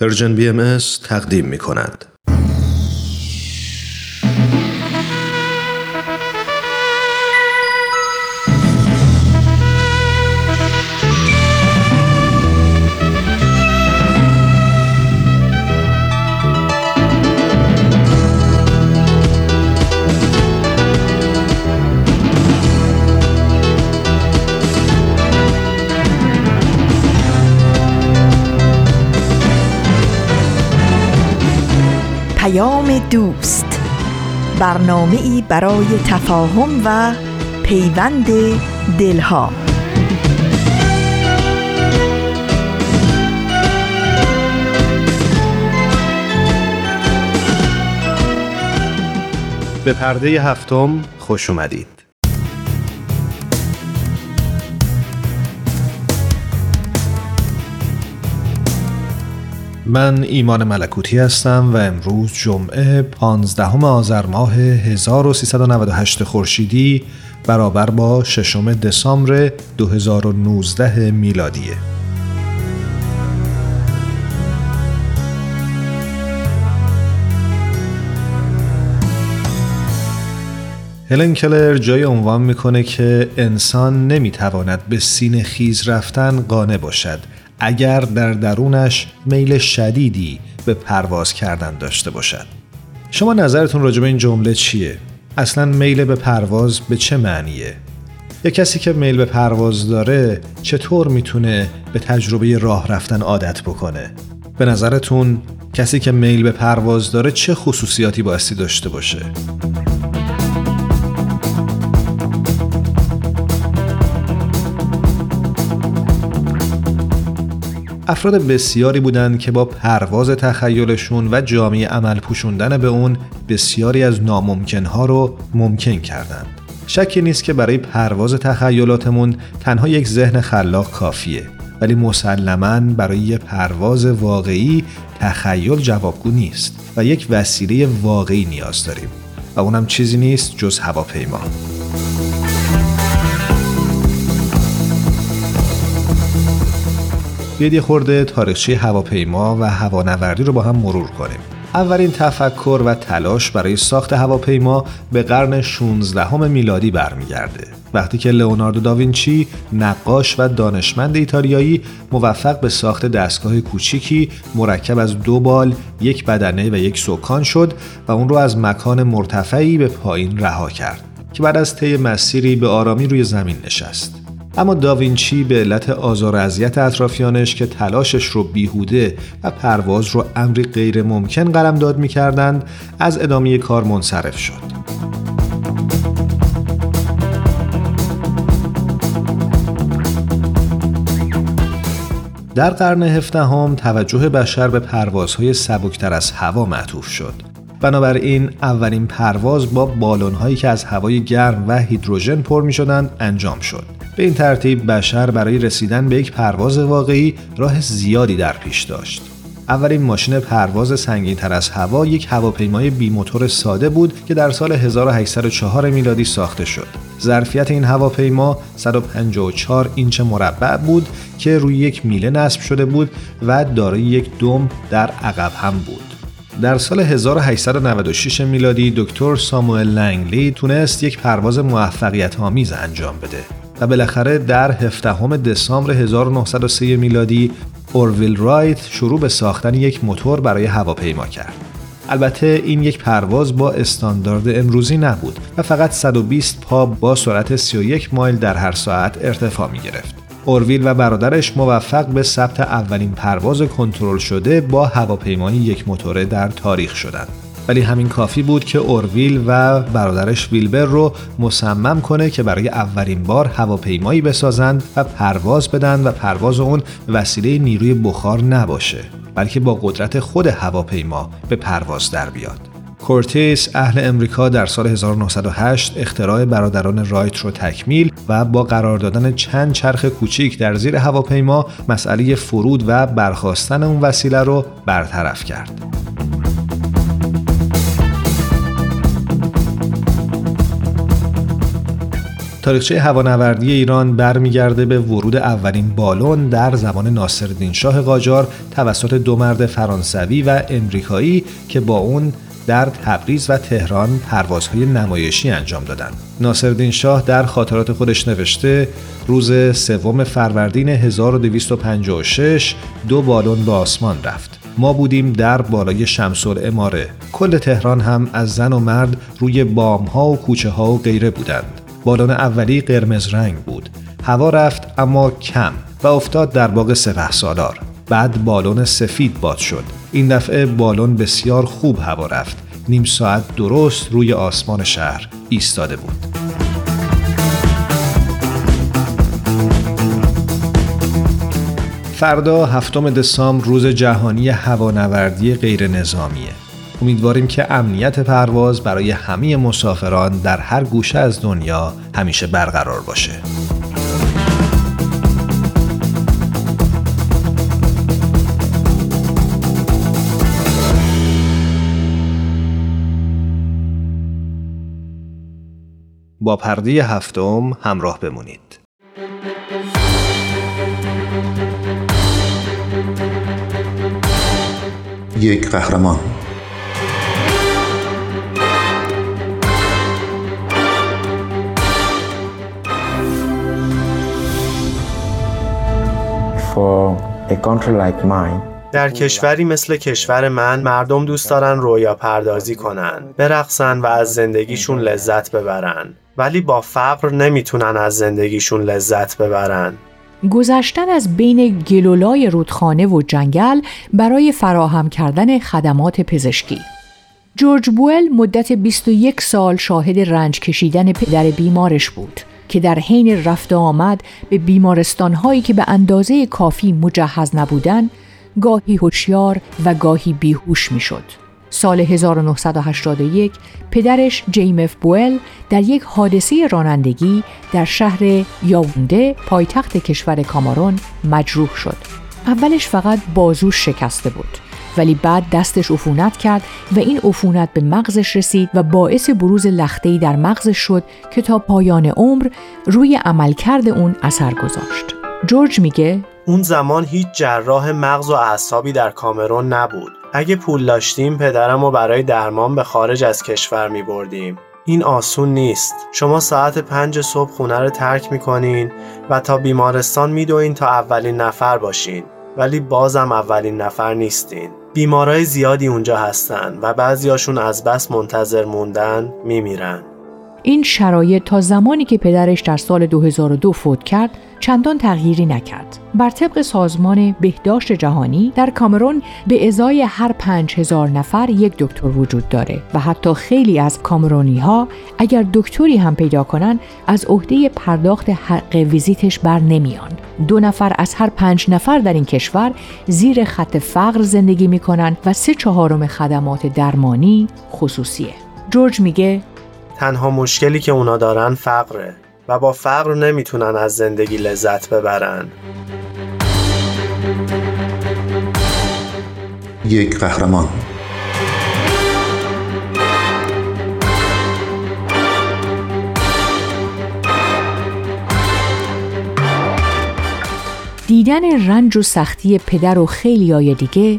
پرژن بی ام اس تقدیم می کند. دوست، برنامه‌ای برای تفاهم و پیوند دلها. به پرده هفتم خوش اومدید. من ایمان ملکوتی هستم و امروز جمعه 15 آذر ماه 1398 خورشیدی برابر با 6 دسامبر 2019 میلادیه. هلن کلر جای عنوان میکنه که انسان نمیتواند به سینه خیز رفتن قانع باشد اگر در درونش میل شدیدی به پرواز کردن داشته باشد. شما نظرتون راجع به این جمله چیه؟ اصلا میل به پرواز به چه معنیه؟ یا کسی که میل به پرواز داره چطور میتونه به تجربه راه رفتن عادت بکنه؟ به نظرتون کسی که میل به پرواز داره چه خصوصیاتی بایستی داشته باشه؟ افراد بسیاری بودند که با پرواز تخیلشون و جامعه عمل پوشوندن به اون بسیاری از ناممکنها رو ممکن کردند. شکی نیست که برای پرواز تخیلاتمون تنها یک ذهن خلاق کافیه، ولی مسلماً برای یه پرواز واقعی تخیل جوابگو نیست و یک وسیله واقعی نیاز داریم و اونم چیزی نیست جز هواپیما. بیاید یه خورده تاریخچه هواپیما و هوانوردی رو با هم مرور کنیم. اولین تفکر و تلاش برای ساخت هواپیما به قرن 16 میلادی برمیگرده، وقتی که لئوناردو داوینچی، نقاش و دانشمند ایتالیایی، موفق به ساخت دستگاه کوچیکی مرکب از 2 بال، 1 بدنه و 1 سکان شد و اون رو از مکان مرتفعی به پایین رها کرد که بعد از طی مسیری به آرامی روی زمین نشست. اما داوینچی به علت آزار و اذیت اطرافیانش که تلاشش رو بیهوده و پرواز رو امری غیر ممکن قلمداد می‌کردند، از ادامه کار منصرف شد. در قرن 17 توجه بشر به پروازهای سبکتر از هوا معطوف شد. بنابراین اولین پرواز با بالون‌هایی که از هوای گرم و هیدروژن پر می‌شدند انجام شد. به این ترتیب بشر برای رسیدن به یک پرواز واقعی راه زیادی در پیش داشت. اولین ماشین پرواز سنگین‌تر از هوا یک هواپیمای بی‌موتور ساده بود که در سال 1804 میلادی ساخته شد. ظرفیت این هواپیما 154 اینچ مربع بود که روی یک میله نصب شده بود و دارای یک دم در عقب هم بود. در سال 1896 میلادی دکتر ساموئل لنگلی تونست یک پرواز موفقیت‌آمیز انجام بده و بالاخره در 17 دسامبر 1903 میلادی اورویل رایت شروع به ساختن یک موتور برای هواپیما کرد. البته این یک پرواز با استاندارد امروزی نبود و فقط 120 پا با سرعت 31 مایل در هر ساعت ارتفاع می گرفت. اورویل و برادرش موفق به ثبت اولین پرواز کنترل شده با هواپیمای یک موتوره در تاریخ شدند. ولی همین کافی بود که اورویل و برادرش ویلبر رو مصمم کنه که برای اولین بار هواپیمایی بسازند و پرواز بدن و پرواز اون وسیله نیروی بخار نباشه، بلکه با قدرت خود هواپیما به پرواز در بیاد. کورتیس اهل امریکا در سال 1908 اختراع برادران رایت رو تکمیل و با قرار دادن چند چرخ کوچیک در زیر هواپیما مسئله فرود و برخاستن اون وسیله رو برطرف کرد. تاریخچه هوانوردی ایران برمیگرده به ورود اولین بالون در زمان ناصرالدین شاه قاجار توسط دو مرد فرانسوی و امریکایی که با اون در تبریز و تهران پروازهای نمایشی انجام دادند. ناصرالدین شاه در خاطرات خودش نوشته: روز 3 فروردین 1256 2 بالون به آسمان رفت. ما بودیم در بالای شمس‌العماره. کل تهران هم از زن و مرد روی بام‌ها و کوچه‌ها و غیره بودند. بالون اولی قرمز رنگ بود. هوا رفت اما کم و افتاد در باغ سپهسالار. بعد بالون سفید باد شد. این دفعه بالون بسیار خوب هوا رفت. نیم ساعت درست روی آسمان شهر ایستاده بود. فردا 7 دسامبر روز جهانی هوانوردی غیر نظامیه. امیدواریم که امنیت پرواز برای همه مسافران در هر گوشه از دنیا همیشه برقرار باشه. با پرده هفتم همراه بمونید. یک قهرمان. در کشوری مثل کشور من مردم دوست دارن رویا پردازی کنن، برقصن و از زندگیشون لذت ببرن، ولی با فقر نمیتونن از زندگیشون لذت ببرن. گذشتن از بین گلولای رودخانه و جنگل برای فراهم کردن خدمات پزشکی. جورج بوئل مدت 21 سال شاهد رنج کشیدن پدر بیمارش بود که در حین رفت آمد به بیمارستان‌هایی که به اندازه کافی مجهز نبودند، گاهی هوشیار و گاهی بیهوش می‌شد. سال 1981 پدرش جیم اف بوئل در یک حادثه رانندگی در شهر یائونده پایتخت کشور کامرون مجروح شد. اولش فقط بازوش شکسته بود، ولی بعد دستش عفونت کرد و این عفونت به مغزش رسید و باعث بروز لخته‌ای در مغزش شد که تا پایان عمر روی عملکرد اون اثر گذاشت. جورج میگه اون زمان هیچ جراح مغز و اعصابی در کامرون نبود. اگه پول داشتیم پدرم رو برای درمان به خارج از کشور می بردیم. این آسون نیست. شما ساعت 5 صبح خونه رو ترک می کنین و تا بیمارستان می دوین تا اولین نفر باشین، ولی بازم اولین نفر نیستین. بیمارای زیادی اونجا هستن و بعضیاشون از بس منتظر موندن می میرن. این شرایط تا زمانی که پدرش در سال 2002 فوت کرد چندان تغییری نکرد. بر طبق سازمان بهداشت جهانی در کامرون به ازای هر 5000 نفر یک دکتر وجود داره و حتی خیلی از کامرونی ها اگر دکتری هم پیدا کنن از عهده پرداخت حق ویزیتش بر نمیان. 2 نفر از هر 5 نفر در این کشور زیر خط فقر زندگی میکنن و 3/4 خدمات درمانی خصوصیه. جورج میگه تنها مشکلی که اونا دارن فقره و با فقر نمیتونن از زندگی لذت ببرن. یک قهرمان. دیدن رنج و سختی پدر و خیلیای دیگه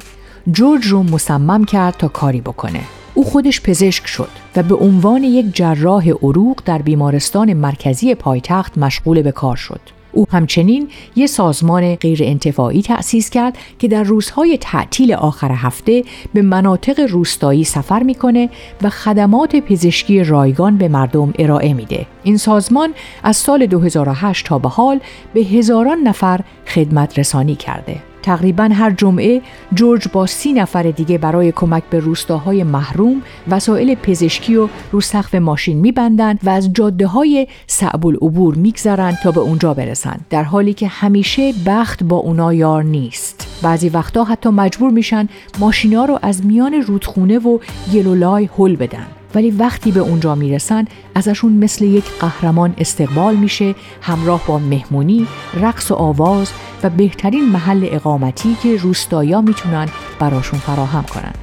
جورج رو مصمم کرد تا کاری بکنه. او خودش پزشک شد و به عنوان یک جراح عروق در بیمارستان مرکزی پایتخت مشغول به کار شد. او همچنین یک سازمان غیرانتفاعی تأسیس کرد که در روزهای تعطیل آخر هفته به مناطق روستایی سفر میکنه و خدمات پزشکی رایگان به مردم ارائه میده. این سازمان از سال 2008 تا به حال به هزاران نفر خدمت رسانی کرده. تقریباً هر جمعه جورج با 30 نفر دیگه برای کمک به روستاهای محروم وسایل پزشکی و رو سقف ماشین می‌بندند و از جاده‌های صعب العبور می‌گذرن تا به اونجا برسن، در حالی که همیشه بخت با اونا یار نیست. بعضی وقتا حتی مجبور میشن ماشینا رو از میان رودخونه و گلولای هل بدن، ولی وقتی به اونجا میرسن ازشون مثل یک قهرمان استقبال میشه، همراه با مهمونی، رقص و آواز و بهترین محل اقامتی که روستایا میتونن براشون فراهم کنن.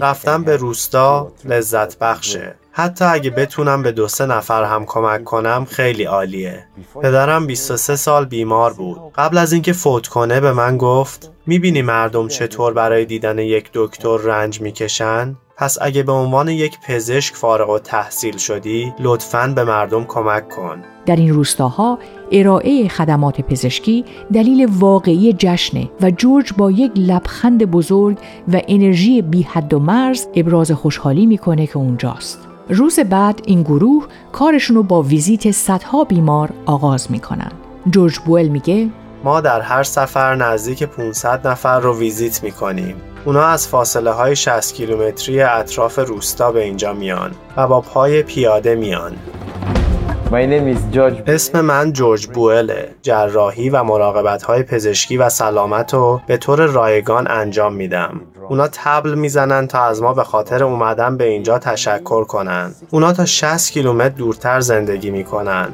رفتن به روستا لذت بخشه. حتی اگه بتونم به 2-3 نفر هم کمک کنم خیلی عالیه. پدرم 23 سال بیمار بود. قبل از اینکه فوت کنه به من گفت میبینی مردم چطور برای دیدن یک دکتر رنج میکشن؟ پس اگه به عنوان یک پزشک فارغ التحصیل شدی لطفاً به مردم کمک کن. در این روستاها ارائه خدمات پزشکی دلیل واقعی جشنه و جورج با یک لبخند بزرگ و انرژی بی حد و مرز ابراز خوشحالی میکنه که اونجاست. روز بعد این گروه کارشون رو با ویزیت صدها بیمار آغاز میکنن. جورج بوئل میگه ما در هر سفر نزدیک 500 نفر رو ویزیت میکنیم. اونا از فاصله های 60 کیلومتری اطراف روستا به اینجا میان و با پای پیاده میان. اسم من جورج بوئله. جراحی و مراقبت‌های پزشکی و سلامت رو به طور رایگان انجام میدم. اونا تبل میزنن تا از ما به خاطر اومدن به اینجا تشکر کنن. اونا تا 60 کیلومتر دورتر زندگی میکنن.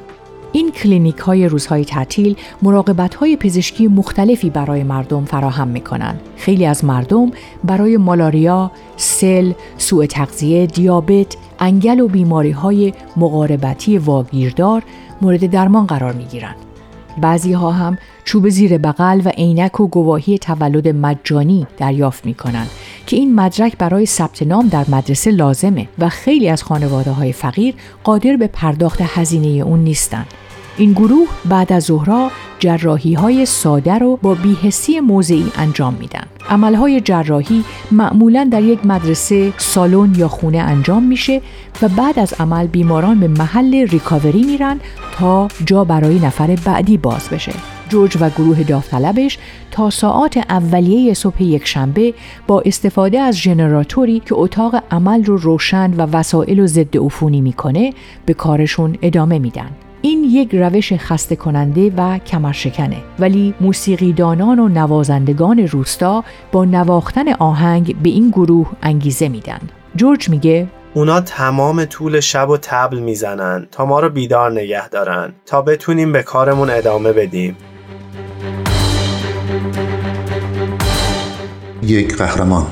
این کلینیک های روزهای تعطیل مراقبت های پزشکی مختلفی برای مردم فراهم می کنند. خیلی از مردم برای مالاریا، سل، سوء تغذیه، دیابت، انگل و بیماری های مقاربتی واگیردار مورد درمان قرار می گیرند. بعضی ها هم چوب زیر بغل و عینک و گواهی تولد مجانی دریافت می کنند که این مدرک برای ثبت نام در مدرسه لازمه و خیلی از خانواده های فقیر قادر به پرداخت هزینه اون نیستند. این گروه بعد از ظهرها جراحی‌های ساده رو با بی‌حسی موضعی انجام میدن. عمل‌های جراحی معمولاً در یک مدرسه، سالن یا خونه انجام میشه و بعد از عمل بیماران به محل ریکاوری میرن تا جا برای نفر بعدی باز بشه. جورج و گروه داوطلبش تا ساعات اولیه صبح یکشنبه با استفاده از ژنراتوری که اتاق عمل رو روشن و وسایل رو ضد عفونی میکنه به کارشون ادامه میدن. این یک روش خسته کننده و کمرشکنه، ولی موسیقیدانان و نوازندگان روستا با نواختن آهنگ به این گروه انگیزه میدن. جورج میگه اونا تمام طول شب و طبل میزنن تا ما رو بیدار نگه دارن تا بتونیم به کارمون ادامه بدیم. یک قهرمان.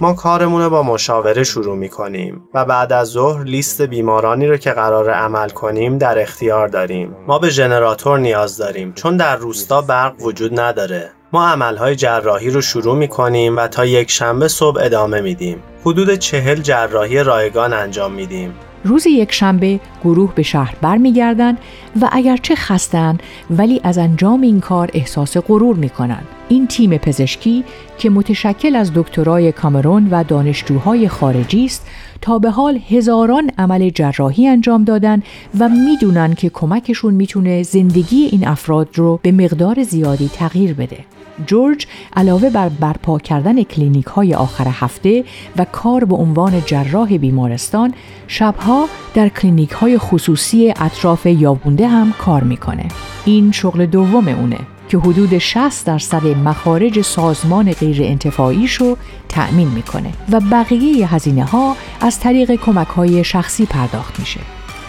ما کارمونه با مشاوره شروع می‌کنیم و بعد از ظهر لیست بیمارانی رو که قرار عمل کنیم در اختیار داریم. ما به ژنراتور نیاز داریم چون در روستا برق وجود نداره. ما عملهای جراحی رو شروع می‌کنیم و تا یک شنبه صبح ادامه میدیم. حدود 40 جراحی رایگان انجام میدیم. روز یکشنبه گروه به شهر برمیگردن و اگرچه خستن ولی از انجام این کار احساس غرور میکنن. این تیم پزشکی که متشکل از دکترای کامرون و دانشجوهای خارجی است تا به حال هزاران عمل جراحی انجام دادن و میدونن که کمکشون میتونه زندگی این افراد رو به مقدار زیادی تغییر بده. جورج علاوه بر برپا کردن کلینیک‌های آخر هفته و کار به عنوان جراح بیمارستان، شبها در کلینیک‌های خصوصی اطراف یائونده هم کار می‌کنه. این شغل دوم اونه که حدود 60% مخارج سازمان غیر انتفاعیشو تأمین می‌کنه و بقیه هزینه‌ها از طریق کمک‌های شخصی پرداخت میشه.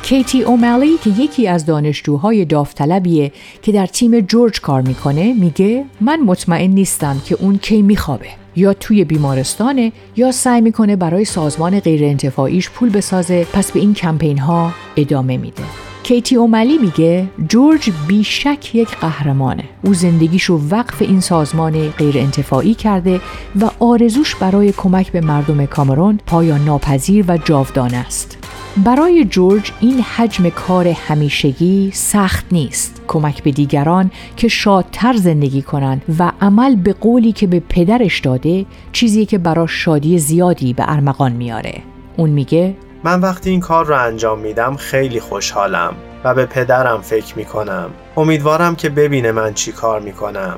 کیتی اومالی که یکی از دانشجوهای داوطلبیه که در تیم جورج کار میکنه میگه من مطمئن نیستم که اون کی میخوابه، یا توی بیمارستانه یا سعی میکنه برای سازمان غیر انتفاعیش پول بسازه، پس به این کمپین ها ادامه میده. کیتی اومالی میگه جورج بیشک یک قهرمانه. او زندگیشو وقف این سازمان غیر انتفاعی کرده و آرزوش برای کمک به مردم کامرون پایان ناپذیر و جاودانه است. برای جورج این حجم کار همیشگی سخت نیست. کمک به دیگران که شادتر زندگی کنند و عمل به قولی که به پدرش داده چیزی که برای شادی زیادی به ارمغان میاره. اون میگه من وقتی این کار رو انجام میدم خیلی خوشحالم و به پدرم فکر میکنم. امیدوارم که ببینه من چی کار میکنم.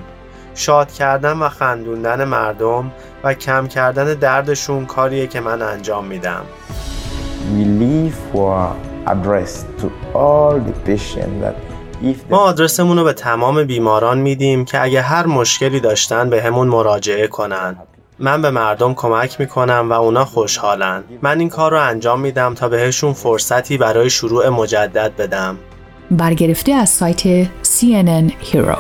شاد کردن و خندوندن مردم و کم کردن دردشون کاریه که من انجام میدم. ما آدرسمون رو به تمام بیماران میدیم که اگه هر مشکلی داشتن به همون مراجعه کنن. من به مردم کمک میکنم و اونا خوشحالن. من این کار رو انجام میدم تا بهشون فرصتی برای شروع مجدد بدم. برگرفته از سایت CNN Hero.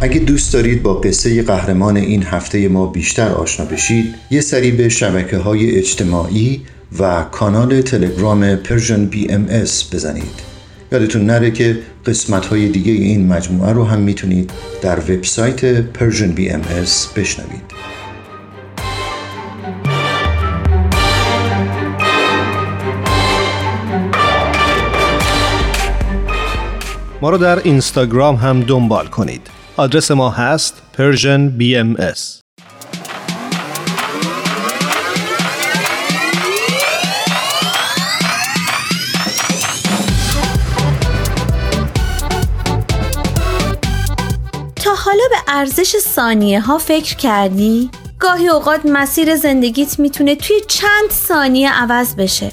اگه دوست دارید با قصه قهرمان این هفته ما بیشتر آشنا بشید، یه سری به شبکه‌های اجتماعی و کانال تلگرام پرژن بی ام اس بزنید. یادتون نره که قسمت‌های دیگه این مجموعه رو هم میتونید در وبسایت پرژن بی ام اس بشنوید. ما رو در اینستاگرام هم دنبال کنید. آدرس ما هست Persian BMS. تا حالا به ارزش ثانیه ها فکر کردی؟ گاهی اوقات مسیر زندگیت میتونه توی چند ثانیه عوض بشه.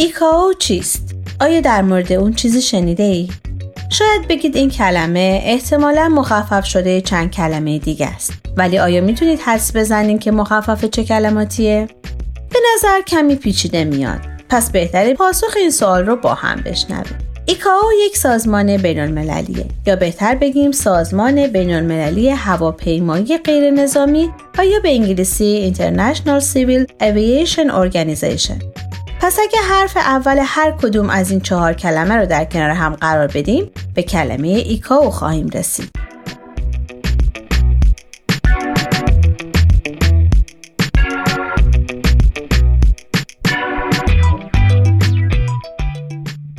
ICAO چیست؟ آیا در مورد اون چیزی شنیده ای؟ شاید بگید این کلمه احتمالاً مخفف شده چند کلمه دیگه است. ولی آیا میتونید حدس بزنید که مخفف چه کلماتیه؟ به نظر کمی پیچیده میاد. پس بهتره پاسخ این سوال رو با هم بشنویم. ICAO یک سازمان بین‌المللیه، یا بهتر بگیم سازمان بین‌المللی هواپیمایی غیر نظامی و یا به انگلیسی International Civil Aviation Organization. پس اگه حرف اول هر کدوم از این چهار کلمه رو در کنار هم قرار بدیم، به کلمه ICAO خواهیم رسید.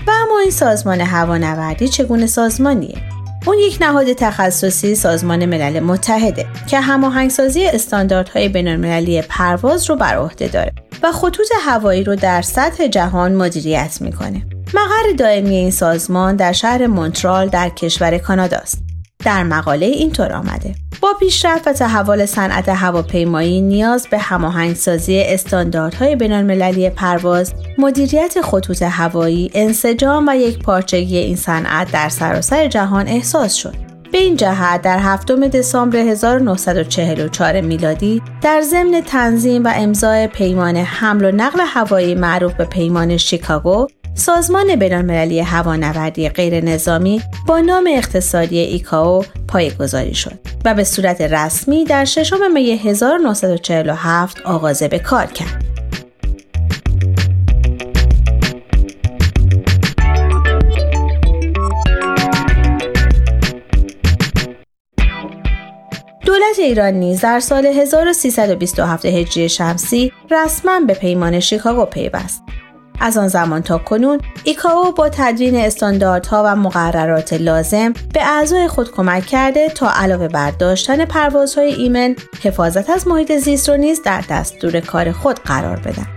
و اما این سازمان هوانوردی چگونه سازمانیه؟ اون یک نهاد تخصصی سازمان ملل متحده که هماهنگسازی استانداردهای بین‌المللی پرواز رو بر عهده داره و خطوط هوایی رو در سطح جهان مدیریت میکنه. مقر دائمی این سازمان در شهر مونترال در کشور کاناداست. در مقاله اینطور آمده: با پیشرفت و تحول صنعت هواپیمایی نیاز به هماهنگسازی استانداردهای بین‌المللی پرواز، مدیریت خطوط هوایی، انسجام و یکپارچگی این صنعت در سراسر جهان احساس شد. به این جهت در 7 دسامبر 1944 میلادی در ضمن تنظیم و امضای پیمان حمل و نقل هوایی معروف به پیمان شیکاگو، سازمان بین‌المللی هوانوردی غیرنظامی با نام اختصاری ICAO پایه‌گذاری شد و به صورت رسمی در 6 می 1947 آغاز به کار کرد. دولت ایران نیز در سال 1327 هجری شمسی رسماً به پیمان شیکاگو پیوست. از آن زمان تا کنون ICAO با تدوین استانداردها و مقررات لازم به اعضای خود کمک کرده تا علاوه بر داشتن پروازهای ایمن، حفاظت از محیط زیست رو نیز در دستور کار خود قرار بدن.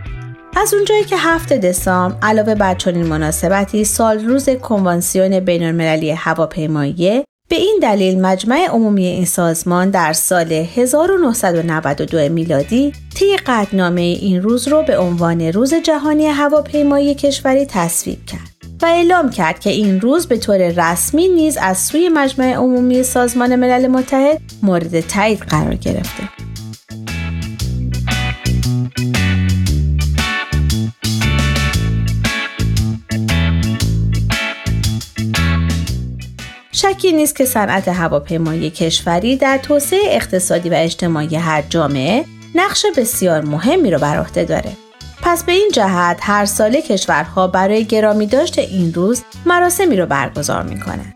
از اونجایی که 7 دسامبر علاوه بر چنین مناسبتی سال روز کنوانسیون بین‌المللی هواپیمایی، به این دلیل مجمع عمومی این سازمان در سال 1992 میلادی طی قطعنامه این روز رو به عنوان روز جهانی هواپیمایی کشوری تصویب کرد و اعلام کرد که این روز به طور رسمی نیز از سوی مجمع عمومی سازمان ملل متحد مورد تایید قرار گرفته. شکی نیست که صنعت هواپیمایی کشوری در توسعه اقتصادی و اجتماعی هر جامعه نقش بسیار مهمی را بر عهده داره. پس به این جهت هر ساله کشورها برای گرامی داشت این روز مراسمی را برگزار می‌کنند.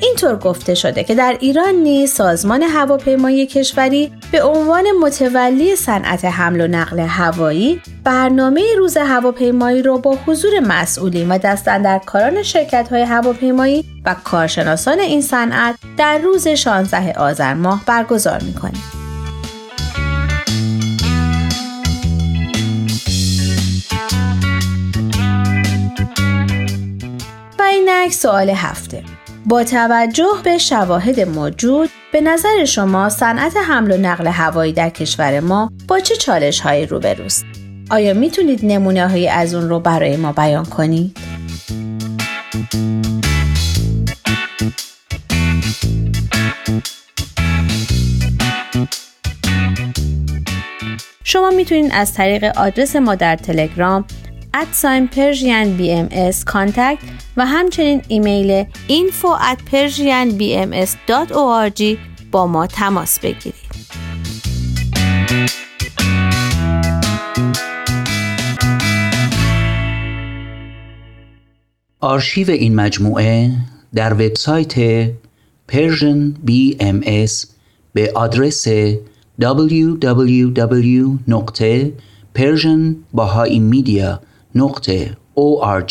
اینطور گفته شده که در ایران نیز سازمان هواپیمایی کشوری به عنوان متولی صنعت حمل و نقل هوایی برنامه روز هواپیمایی را با حضور مسئولین و دستاندرکاران شرکت‌های هواپیمایی و کارشناسان این صنعت در روز 16 آذر ماه برگزار می‌کند. سوال هفته: با توجه به شواهد موجود به نظر شما صنعت حمل و نقل هوایی در کشور ما با چه چالش‌هایی روبروست؟ آیا میتونید نمونه‌هایی از اون رو برای ما بیان کنید؟ شما میتونید از طریق آدرس ما در تلگرام @persianbms contact و همچنین ایمیل info@persianbms.org با ما تماس بگیرید. آرشیو این مجموعه در وبسایت پرژن بی ام اس به آدرس www.persianbahaimedia.org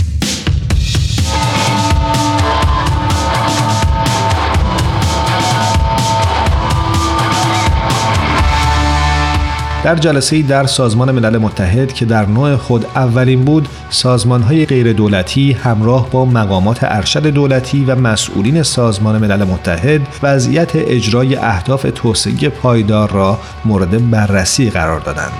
در جلسه‌ای در سازمان ملل متحد که در نوع خود اولین بود، سازمان‌های غیردولتی همراه با مقامات ارشد دولتی و مسئولین سازمان ملل متحد وضعیت اجرای اهداف توسعه پایدار را مورد بررسی قرار دادند.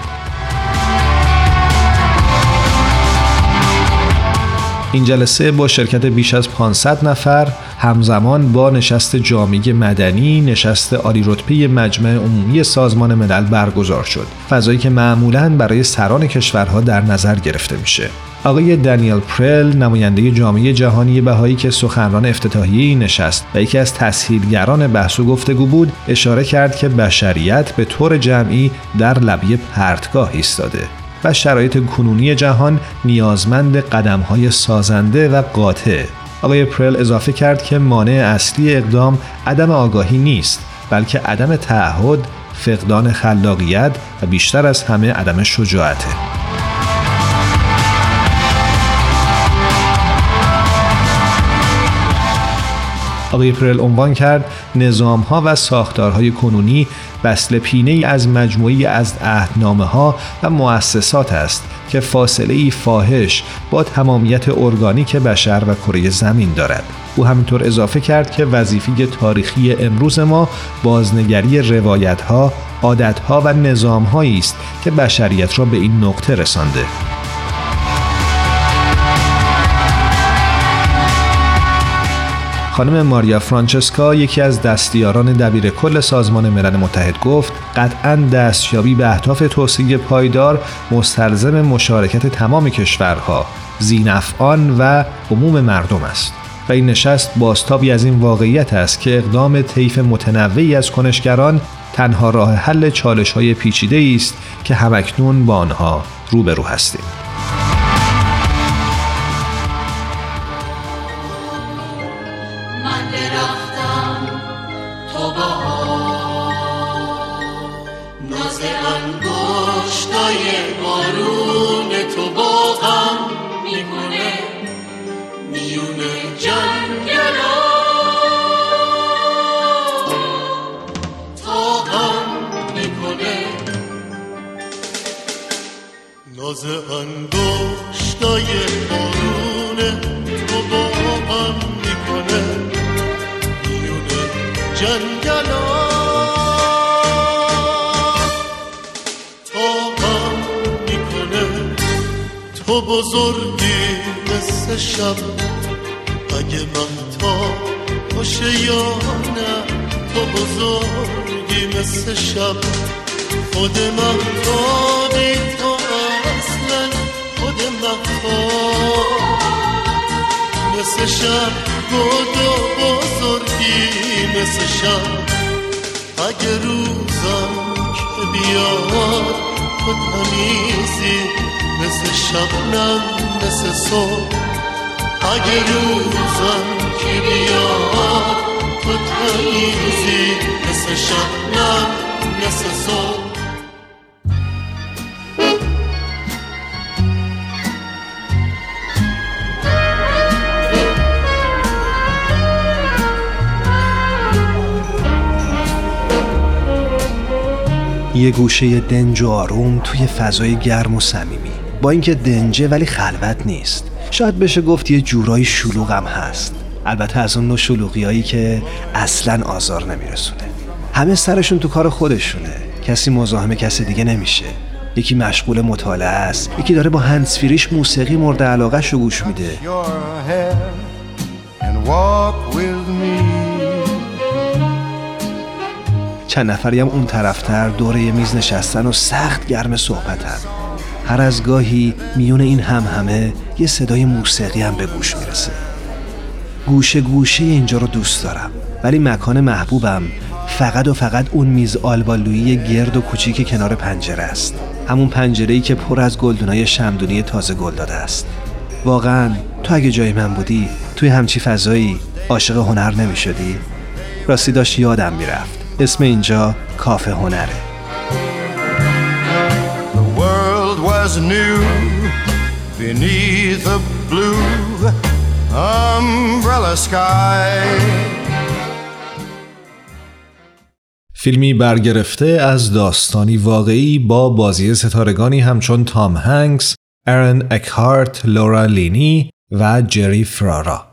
این جلسه با شرکت بیش از 500 نفر همزمان با نشست جامعه مدنی، نشست عالی رتبه مجمع عمومی سازمان ملل برگزار شد. فضایی که معمولاً برای سران کشورها در نظر گرفته میشه. آقای دانیل پرل، نماینده جامعه جهانی بهایی که سخنران افتتاحیه نشست و یکی از تسهیلگران بحث و گفتگو بود، اشاره کرد که بشریت به طور جمعی در لبه پرتگاه ایستاده و شرایط کنونی جهان نیازمند قدم‌های سازنده و قاطع. آقای پرل اضافه کرد که مانع اصلی اقدام عدم آگاهی نیست، بلکه عدم تعهد، فقدان خلاقیت و بیشتر از همه عدم شجاعته. آقای پرل عنوان کرد نظام‌ها و ساختارهای کنونی بسل پینه‌ای از مجموعه‌ای از عهدنامه‌ها و مؤسسات است که فاصله‌ای فاحش با تمامیت ارگانیک بشر و کره زمین دارد. او همینطور اضافه کرد که وظیفه تاریخی امروز ما بازنگری روایت‌ها، عادت‌ها و نظام‌هایی است که بشریت را به این نقطه رسانده. خانم ماریا فرانچسکا، یکی از دستیاران دبیر کل سازمان ملل متحد، گفت قطعاً دستیابی به اهداف توسعه پایدار مستلزم مشارکت تمام کشورها، ذی‌نفعان و عموم مردم است و این نشست بازتابی از این واقعیت است که اقدام طیف متنوعی از کنشگران تنها راه حل چالش‌های پیچیده‌ای است که همکنون با آنها روبرو هستیم. خود من خود تو اصلا خود من خود مثل شب گودو بزرگی مثل شب اگه روزم که بیاد تو تمیزی مثل شبنم مثل صبح اگه روزم که بیاد تو تمیزی مثل شبنم Yes, I saw. یه گوشه دنج و آروم توی فضای گرم و صمیمی. با اینکه دنجه ولی خلوت نیست. شاید بشه گفت یه جورایی شلوغم هست. البته از اون نوع شلوغیایی که اصلاً آزار نمیرسونه. همه سرشون تو کار خودشونه، کسی مزاحم کسی دیگه نمیشه، یکی مشغول مطالعه است، یکی داره با هندزفریش موسیقی مورد علاقه شو گوش میده. چند نفری هم اون طرفتر دوره یه میز نشستن و سخت گرم صحبتن. هر از گاهی میون این همهمه یه صدای موسیقی هم به گوش میرسه. گوشه گوشه اینجا رو دوست دارم، ولی مکان محبوبم فقط و فقط اون میز آلبالویی گرد و کوچیک کنار پنجره است. همون پنجره‌ای که پر از گلدونای شمعدونی تازه گل داده است. واقعاً تو اگه جای من بودی توی همچی فضایی عاشق هنر نمی‌شدی؟ راستی داشت یادم میرفت. اسم اینجا کافه هنره. The world was new beneath a blue umbrella sky. فیلمی برگرفته از داستانی واقعی با بازی ستارگانی همچون تام هانکس، ارن اکهارت، لورا لینی و جری فرارا.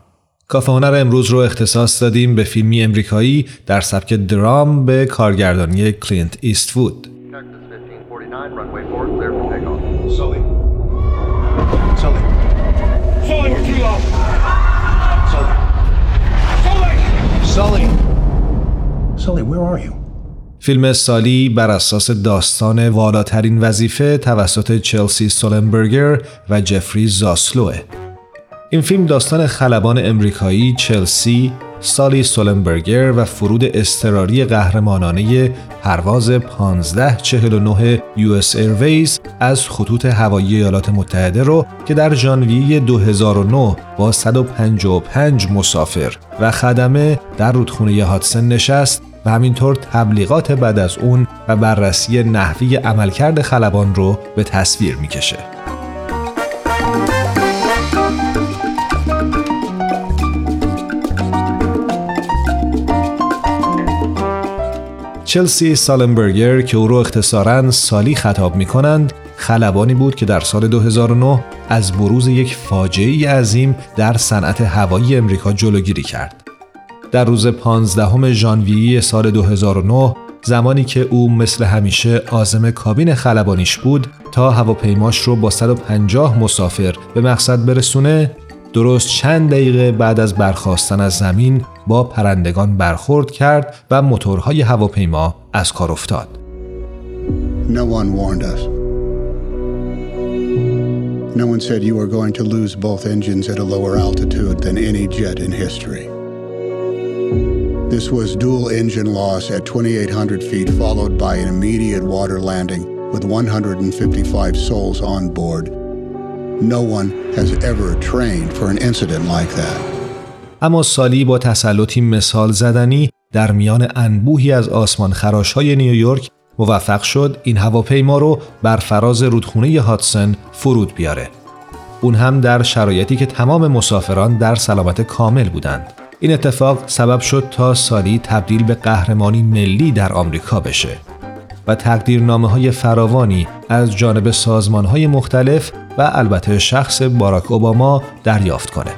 کافه هنر امروز رو اختصاص دادیم به فیلمی امریکایی در سبک درام به کارگردانی کلینت ایستوود. Sully, where are you? فیلم سالی بر اساس داستان والاترین وظیفه توسط چسلی سالنبرگر و جفری زاسلوه. این فیلم داستان خلبان امریکایی چسلی، سالی سالنبرگر و فرود اضطراری قهرمانانه پرواز 1549 US Airways از خطوط هوایی ایالات متحده رو که در ژانویه 2009 با 155 مسافر و خدمه در رودخونه هادسن نشست و همینطور تبلیغات بعد از اون و بررسی نحوی عملکرد خلبان رو به تصویر میکشه. چسلی سالنبرگر که او رو اختصاراً سالی خطاب میکنند، خلبانی بود که در سال 2009 از بروز یک فاجعه عظیم در صنعت هوایی امریکا جلوگیری کرد. در روز 15 ژانویه سال 2009 زمانی که او مثل همیشه عازم کابین خلبانیش بود تا هواپیماش رو با 150 مسافر به مقصد برسونه، درست چند دقیقه بعد از برخاستن از زمین با پرندگان برخورد کرد و موتورهای هواپیما از کار افتاد. No one warned us. No one said you were going to lose both engines at a lower altitude than any jet in history. This was dual engine loss at 2,800 feet, followed by an immediate water landing with 155 souls on board. No one has ever trained for an incident like that. اما سالی با تسلطی مثال زدنی در میان انبوهی از آسمان خراش‌های نیویورک موفق شد این هواپیما رو بر فراز رودخونه هادسن فرود بیاره. اون هم در شرایطی که تمام مسافران در سلامت کامل بودند. این اتفاق سبب شد تا سالی تبدیل به قهرمانی ملی در آمریکا بشه و تقدیرنامه‌های فراوانی از جانب سازمان‌های مختلف و البته شخص باراک اوباما دریافت کنه.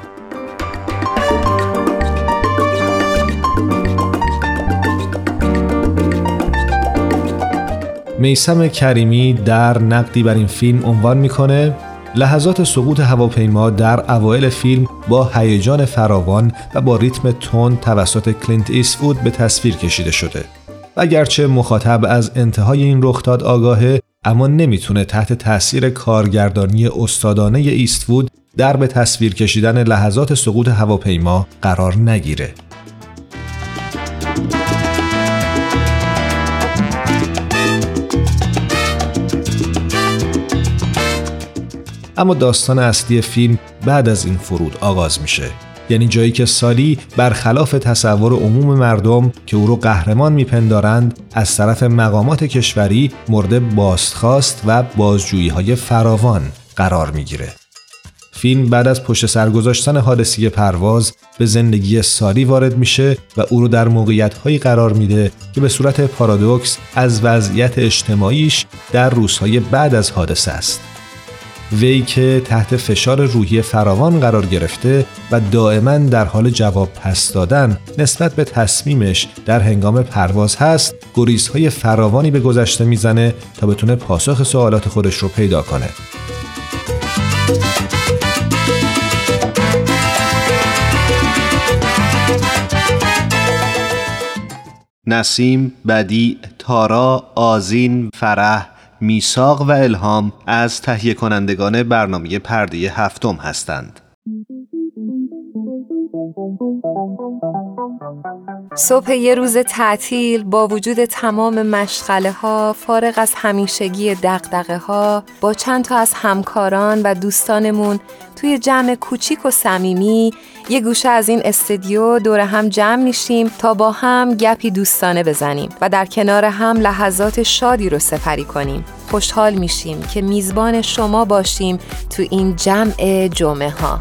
میثم کریمی در نقدی بر این فیلم عنوان می‌کنه: لحظات سقوط هواپیما در اوایل فیلم با هیجان فراوان و با ریتم تند توسط کلینت ایستوود به تصویر کشیده شده. و اگرچه مخاطب از انتهای این رخداد آگاهه، اما نمیتونه تحت تأثیر کارگردانی استادانه ایستوود در به تصویر کشیدن لحظات سقوط هواپیما قرار نگیره. اما داستان اصلی فیلم بعد از این فرود آغاز میشه، یعنی جایی که سالی برخلاف تصور عموم مردم که او رو قهرمان میپندارند، از طرف مقامات کشوری مورد بازخواست و بازجویی‌های فراوان قرار میگیره. فیلم بعد از پشت سر گذاشتن حادثه پرواز به زندگی سالی وارد میشه و او رو در موقعیت‌هایی قرار میده که به صورت پارادوکس از وضعیت اجتماعیش در روزهای بعد از حادثه است. وی که تحت فشار روحی فراوان قرار گرفته و دائما در حال جواب پس دادن نسبت به تصمیمش در هنگام پرواز هست، گریزهای فراوانی به گذشته میزنه تا بتونه پاسخ سوالات خودش رو پیدا کنه. نسیم، بدیع، تارا، آذین، فرح، میثاق و الهام از تهیه کنندگان برنامه پرده هفتم هستند. صبح یه روز تعطیل با وجود تمام مشغله‌ها، فارغ از همیشگی دغدغه‌ها، با چند تا از همکاران و دوستانمون توی جمع کوچیک و صمیمی یه گوشه از این استودیو دور هم جمع میشیم تا با هم گپی دوستانه بزنیم و در کنار هم لحظات شادی رو سپری کنیم. خوشحال میشیم که میزبان شما باشیم تو این جمع جمعه ها.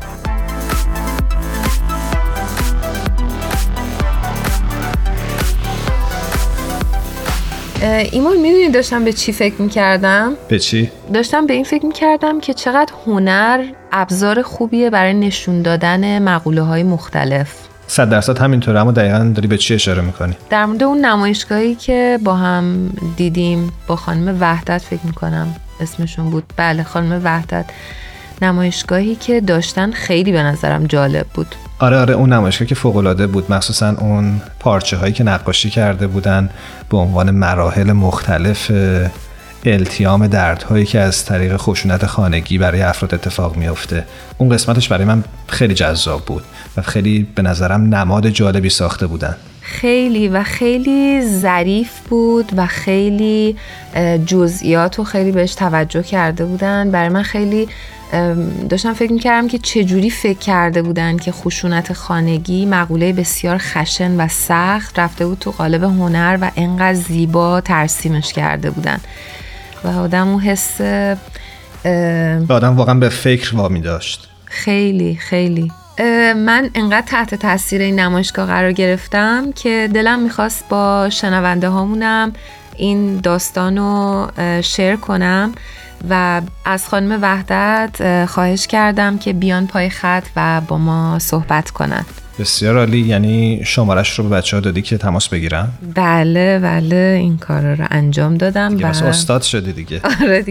ایمان، میدونی داشتم به چی فکر میکردم؟ به چی؟ داشتم به این فکر میکردم که چقدر هنر ابزار خوبیه برای نشون دادن مقوله های مختلف. 100% همینطوره، اما دقیقاً داری به چی اشاره میکنی؟ در مورد اون نمایشگاهی که با هم دیدیم با خانم وحدت، فکر میکنم اسمشون بود. بله، خانم وحدت. نمایشگاهی که داشتن خیلی به نظرم جالب بود. آره، اون نمایشگاه که فوق‌العاده بود، مخصوصا اون پارچه هایی که نقاشی کرده بودن به عنوان مراحل مختلف التیام دردهایی که از طریق خشونت خانگی برای افراد اتفاق میفته. اون قسمتش برای من خیلی جذاب بود و خیلی به نظرم نماد جالبی ساخته بودن. خیلی ظریف بود و خیلی جزئیات و خیلی بهش توجه کرده بودن. برای من خیلی داشتم فکر میکردم که چجوری فکر کرده بودن که خشونت خانگی، مقوله بسیار خشن و سخت، رفته بود تو قالب هنر و انقدر زیبا ترسیمش کرده بودن و آدم اون حس آدم واقعا به فکر وامی داشت. خیلی من انقدر تحت تاثیر این نمایشگاه قرار گرفتم که دلم میخواست با شنونده هامونم این داستان رو شیر کنم و از خانم وحدت خواهش کردم که بیان پای خط و با ما صحبت کنن. بسیار عالی. یعنی شمارش رو به بچه ها دادی که تماس بگیرن؟ بله این کار رو انجام دادم. بس استاد شدی دیگه. آره.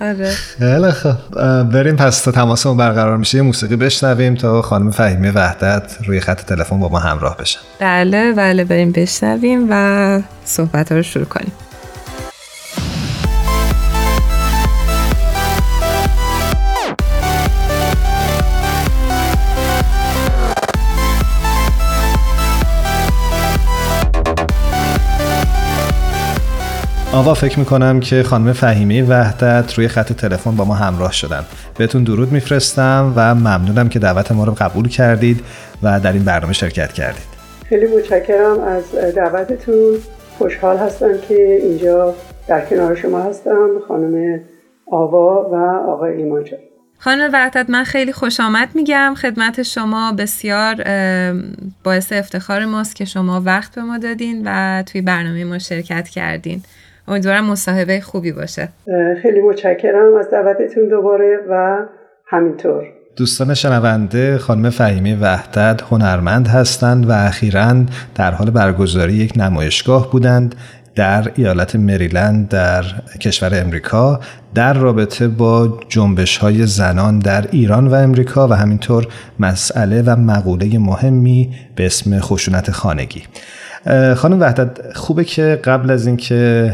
آره. خیلی خب، بریم پس تا تماسمون برقرار میشه یه موسیقی بشنویم تا خانم فهیمه وحدت روی خط تلفن با ما همراه بشن. بله بریم بشنویم و صحبت ها رو شروع کنیم. آوا، فکر میکنم که خانم فهیمه وحدت روی خط تلفن با ما همراه شدن. بهتون درود میفرستم و ممنونم که دعوت ما رو قبول کردید و در این برنامه شرکت کردید. خیلی متشکرم از دعوتتون. خوشحال هستم که اینجا در کنار شما هستم، خانم آوا و آقای ایمان جان. خانم وحدت، من خیلی خوش آمد میگم خدمت شما. بسیار باعث افتخار ماست که شما وقت به ما دادین و توی برنامه ما شرکت کردین. امیدوارم مصاحبه خوبی باشه. خیلی متشکرم از دعوتتون دوباره و همینطور. دوستان شنونده، خانم فهیمه وحدت هنرمند هستند و اخیراً در حال برگزاری یک نمایشگاه بودند در ایالت مریلند در کشور امریکا در رابطه با جنبش‌های زنان در ایران و امریکا و همینطور مسئله و مقوله مهمی به اسم خشونت خانگی. خانم وحدت، خوبه که قبل از اینکه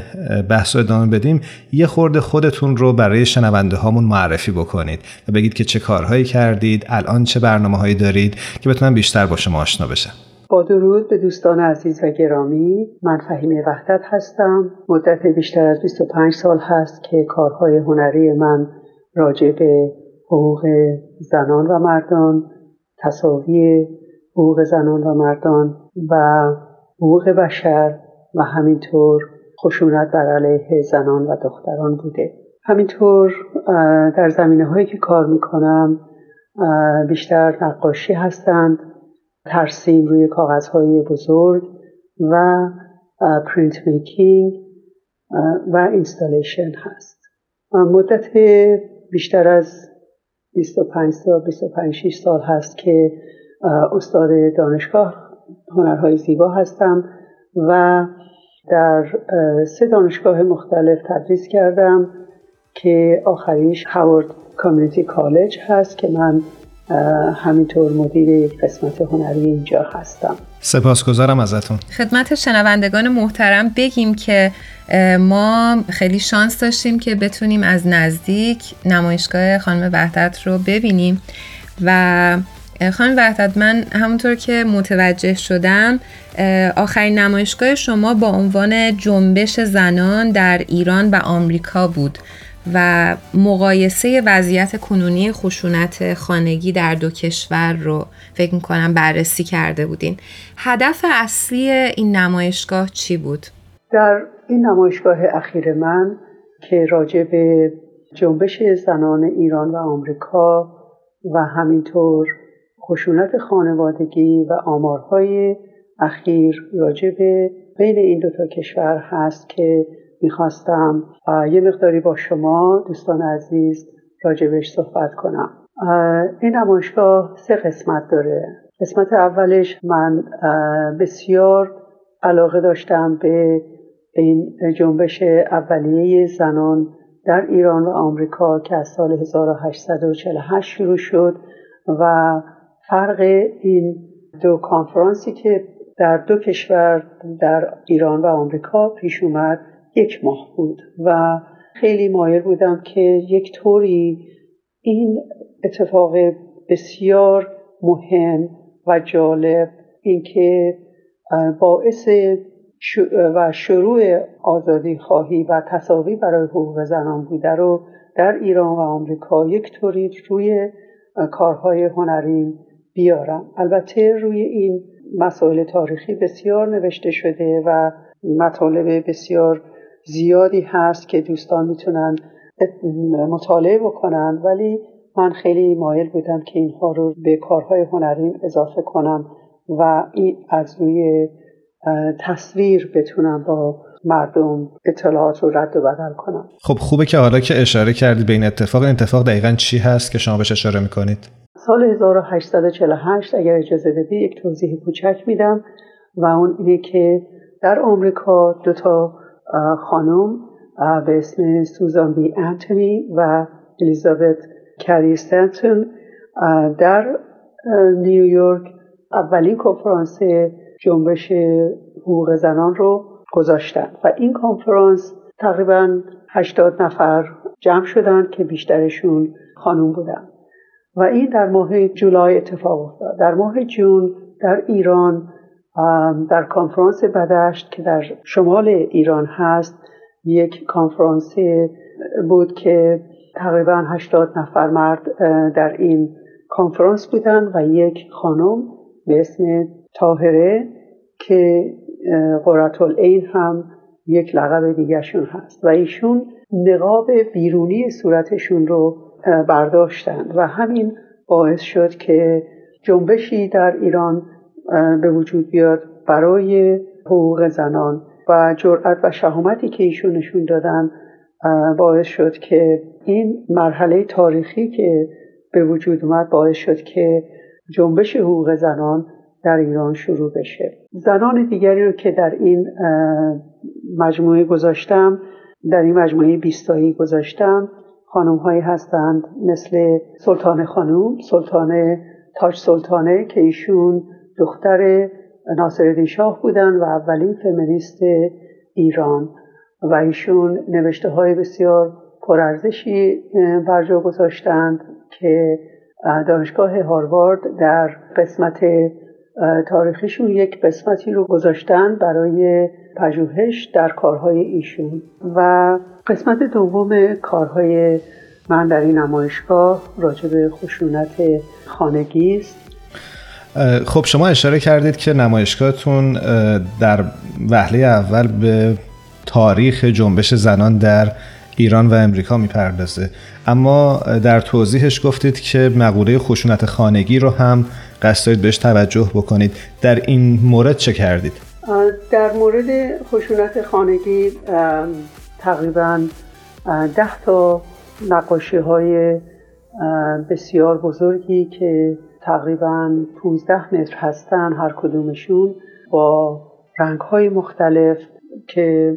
بحث رو ادامه بدیم یه خورده خودتون رو برای شنونده هامون معرفی بکنید و بگید که چه کارهایی کردید، الان چه برنامه‌هایی دارید که بتونن بیشتر با شما آشنا بشن. با درود به دوستان عزیز و گرامی، من فهیمه وحدت هستم. مدت بیشتر از 25 سال هست که کارهای هنری من راجع به حقوق زنان و مردان، تساوی حقوق زنان و مردان و حقوق بشر و همینطور خشونت بر علیه زنان و دختران بوده. همینطور در زمینه‌هایی که کار می‌کنم بیشتر نقاشی هستند، ترسیم روی کاغذهای بزرگ و پرینت میکینگ و اینستالیشن هست. مدت بیشتر از 25 تا 25-6 سال هست که استاد دانشگاه هنرهای زیبا هستم و در 3 دانشگاه مختلف تدریس کردم که آخریش هاوارد کامیونیتی کالج هست که من همینطور مدیر یک قسمت هنری اینجا هستم. سپاسگزارم ازتون. خدمت شنوندگان محترم بگیم که ما خیلی شانس داشتیم که بتونیم از نزدیک نمایشگاه خانم وحدت رو ببینیم و خانم وحدت، من همونطور که متوجه شدم آخرین نمایشگاه شما با عنوان جنبش زنان در ایران و آمریکا بود و مقایسه وضعیت کنونی خشونت خانگی در دو کشور رو فکر می‌کنم بررسی کرده بودین. هدف اصلی این نمایشگاه چی بود؟ در این نمایشگاه اخیر من که راجع به جنبش زنان ایران و آمریکا و همینطور خشونت خانوادگی و آمارهای اخیر راجع به بین این دو تا کشور هست که میخواستم یه مقداری با شما دوستان عزیز راجبش صحبت کنم. این نمایشگاه 3 قسمت داره. قسمت اولش من بسیار علاقه داشتم به این جنبش اولیه زنان در ایران و آمریکا که از سال 1848 شروع شد و فرق این دو کانفرانسی که در دو کشور در ایران و آمریکا پیش اومد 1 ماه بود و خیلی مایل بودم که یک طوری این اتفاق بسیار مهم و جالب، اینکه باعث و شروع آزادی خواهی و تساوی برای حقوق زنان بوده رو در ایران و آمریکا یک طوری روی کارهای هنری بیارم. البته روی این مسائل تاریخی بسیار نوشته شده و مطالب بسیار زیادی هست که دوستان میتونن مطالعه بکنن، ولی من خیلی مایل بودم که اینها رو به کارهای هنری اضافه کنم و این از روی تصویر بتونم با مردم اطلاعات رو رد و بدل کنم. خب خوبه که حالا که اشاره کردی به این اتفاق، دقیقاً چی هست که شما بهش اشاره میکنید؟ سال 1848 اگر اجازه بدی یک توضیح کوچک میدم و اون اینه که در آمریکا 2 خانم به اسم سوزان بی انتونی و الیزابت کری سنتون در نیویورک اولین کنفرانس جنبش حقوق زنان رو گذاشتن و این کنفرانس تقریباً 80 نفر جمع شدند که بیشترشون خانم بودن و این در ماه جولای اتفاق افتاد. در ماه جون در ایران در کنفرانس بدشت که در شمال ایران هست یک کنفرانس بود که تقریبا 80 نفر مرد در این کنفرانس بودن و یک خانم به اسم طاهره که قرةالعین هم یک لقب دیگرشون هست و ایشون نقاب بیرونی صورتشون رو برداشتند و همین باعث شد که جنبشی در ایران به وجود بیاد برای حقوق زنان و جرأت و شجاعتی که ایشون نشون دادن باعث شد که این مرحله تاریخی که به وجود اومد باعث شد که جنبش حقوق زنان در ایران شروع بشه زنان دیگری رو که در این مجموعه گذاشتم، در این مجموعه 20 تایی گذاشتم، خانم هایی هستند مثل سلطان خانم، سلطان تاج سلطانه که ایشون دختر ناصرالدین شاه بودن و اولین فمینیست ایران و ایشون نوشته های بسیار پرارزشی برجا گذاشتند که دانشگاه هاروارد در قسمت تاریخیشون یک قسمتی رو گذاشتن برای پژوهش در کارهای ایشون. و قسمت دوم کارهای من در این نمایشگاه راجع به خشونت خانگی است. خب شما اشاره کردید که نمایشگاهتون در وهله اول به تاریخ جنبش زنان در ایران و امریکا میپردازه، اما در توضیحش گفتید که مقوله خشونت خانگی رو هم قصد دارید بهش توجه بکنید. در این مورد چه کردید؟ در مورد خشونت خانگی تقریباً 10 تا نقاشی های بسیار بزرگی که تقریباً 15 متر هستن هر کدومشون، با رنگ های مختلف که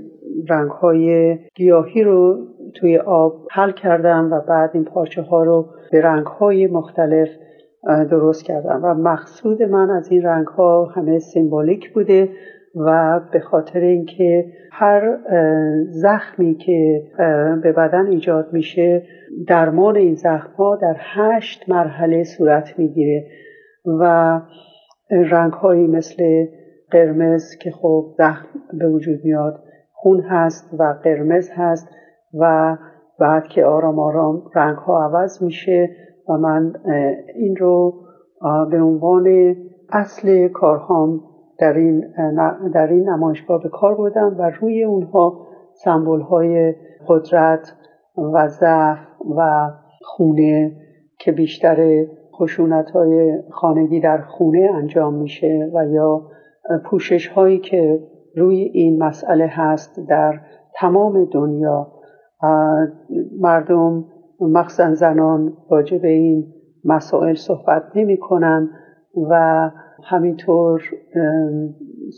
رنگ های گیاهی رو توی آب حل کردم و بعد این پارچه ها رو به رنگ های مختلف درست کردم و مقصود من از این رنگ ها همه سیمبولیک بوده و به خاطر اینکه هر زخمی که به بدن ایجاد میشه درمان این زخم ها در 8 مرحله صورت میگیره و رنگ هایی مثل قرمز که خب زخم به وجود میاد، خون هست و قرمز هست و بعد که آرام آرام رنگ ها عوض میشه و من این رو به عنوان اصل کارهام در این نمایشگاه به کار بردم و روی اونها سمبول های قدرت و ضعف و خونه که بیشتر خشونت های خانگی در خونه انجام میشه و یا پوشش هایی که روی این مسئله هست در تمام دنیا، مردم مخصوصا زنان راجع به این مسائل صحبت نمی کنن و همینطور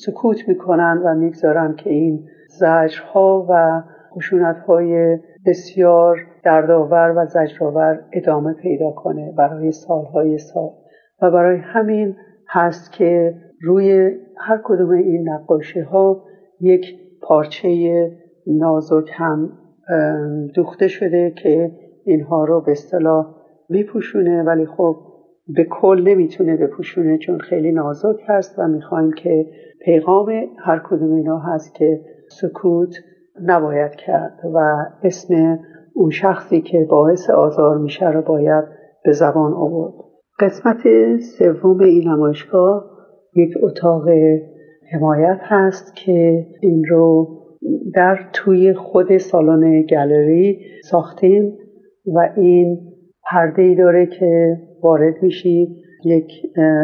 سکوت می کنن و میگذارن که این زجرها و خشونت‌های بسیار دردآور و زجرآور ادامه پیدا کنه برای سالهای سال. و برای همین هست که روی هر کدوم این نقاشی‌ها یک پارچه نازک هم دوخته شده که اینها رو به اصطلاح میپوشونه، ولی خب به کل نمیتونه بپوشونه چون خیلی نازک هست و میخوایم که پیغام هر کدوم اینا هست که سکوت نباید کرد و اسم اون شخصی که باعث آزار میشه رو باید به زبان آورد. قسمت سوم این نمایشگاه یک اتاق حمایت هست که این رو در توی خود سالن گالری ساختیم و این پرده‌ای داره که وارد میشی، یک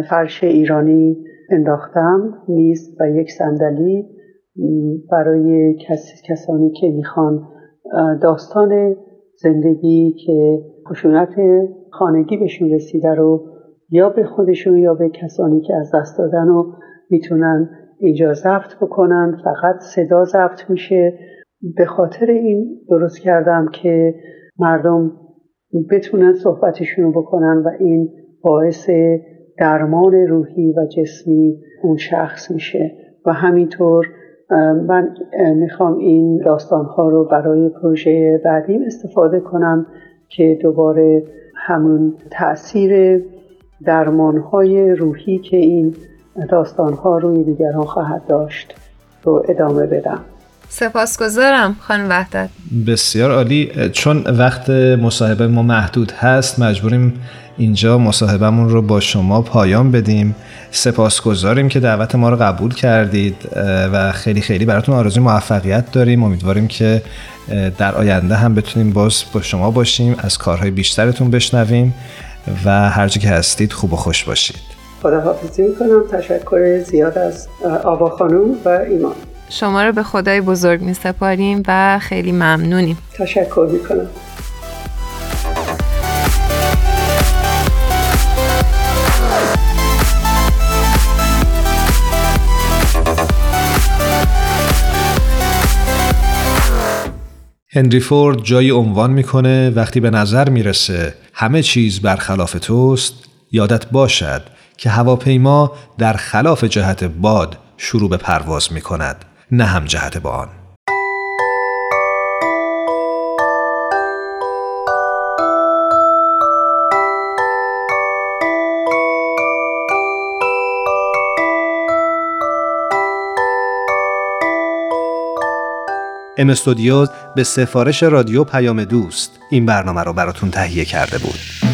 فرش ایرانی انداختم، میز و یک صندلی برای کسانی که میخوان داستان زندگی که خشونت خانگی بهشون رسیده رو یا به خودشون یا به کسانی که از دست دادن رو میتونن اینجا ضبط بکنن. فقط صدا ضبط میشه. به خاطر این درست کردم که مردم بتونن صحبتشون رو بکنن و این باعث درمان روحی و جسمی اون شخص میشه. و همینطور من میخوام این داستانها رو برای پروژه بعدیم استفاده کنم که دوباره همون تأثیر درمانهای روحی که این داستانها روی دیگران خواهد داشت رو ادامه بدم. سپاسگزارم خانم وحدت. بسیار عالی. چون وقت مصاحبه ما محدود هست مجبوریم اینجا مصاحبهمون رو با شما پایان بدیم. سپاسگزاریم که دعوت ما رو قبول کردید و خیلی خیلی براتون آرزوی موفقیت داریم. امیدواریم که در آینده هم بتونیم باز با شما باشیم، از کارهای بیشترتون بشنویم و هر جا که هستید خوب و خوش باشید. خداحافظی میکنم. تشکر زیاد از آوا خانم و ایمان. شما رو به خدای بزرگ می سپاریم و خیلی ممنونیم. تشکر می کنم. هنری فورد جایی عنوان میکنه وقتی به نظر میرسه همه چیز برخلاف توست، یادت باشد که هواپیما در خلاف جهت باد شروع به پرواز میکند، نه هم جهت با آن. ام استودیوز به سفارش رادیو پیام دوست این برنامه رو براتون تهیه کرده بود.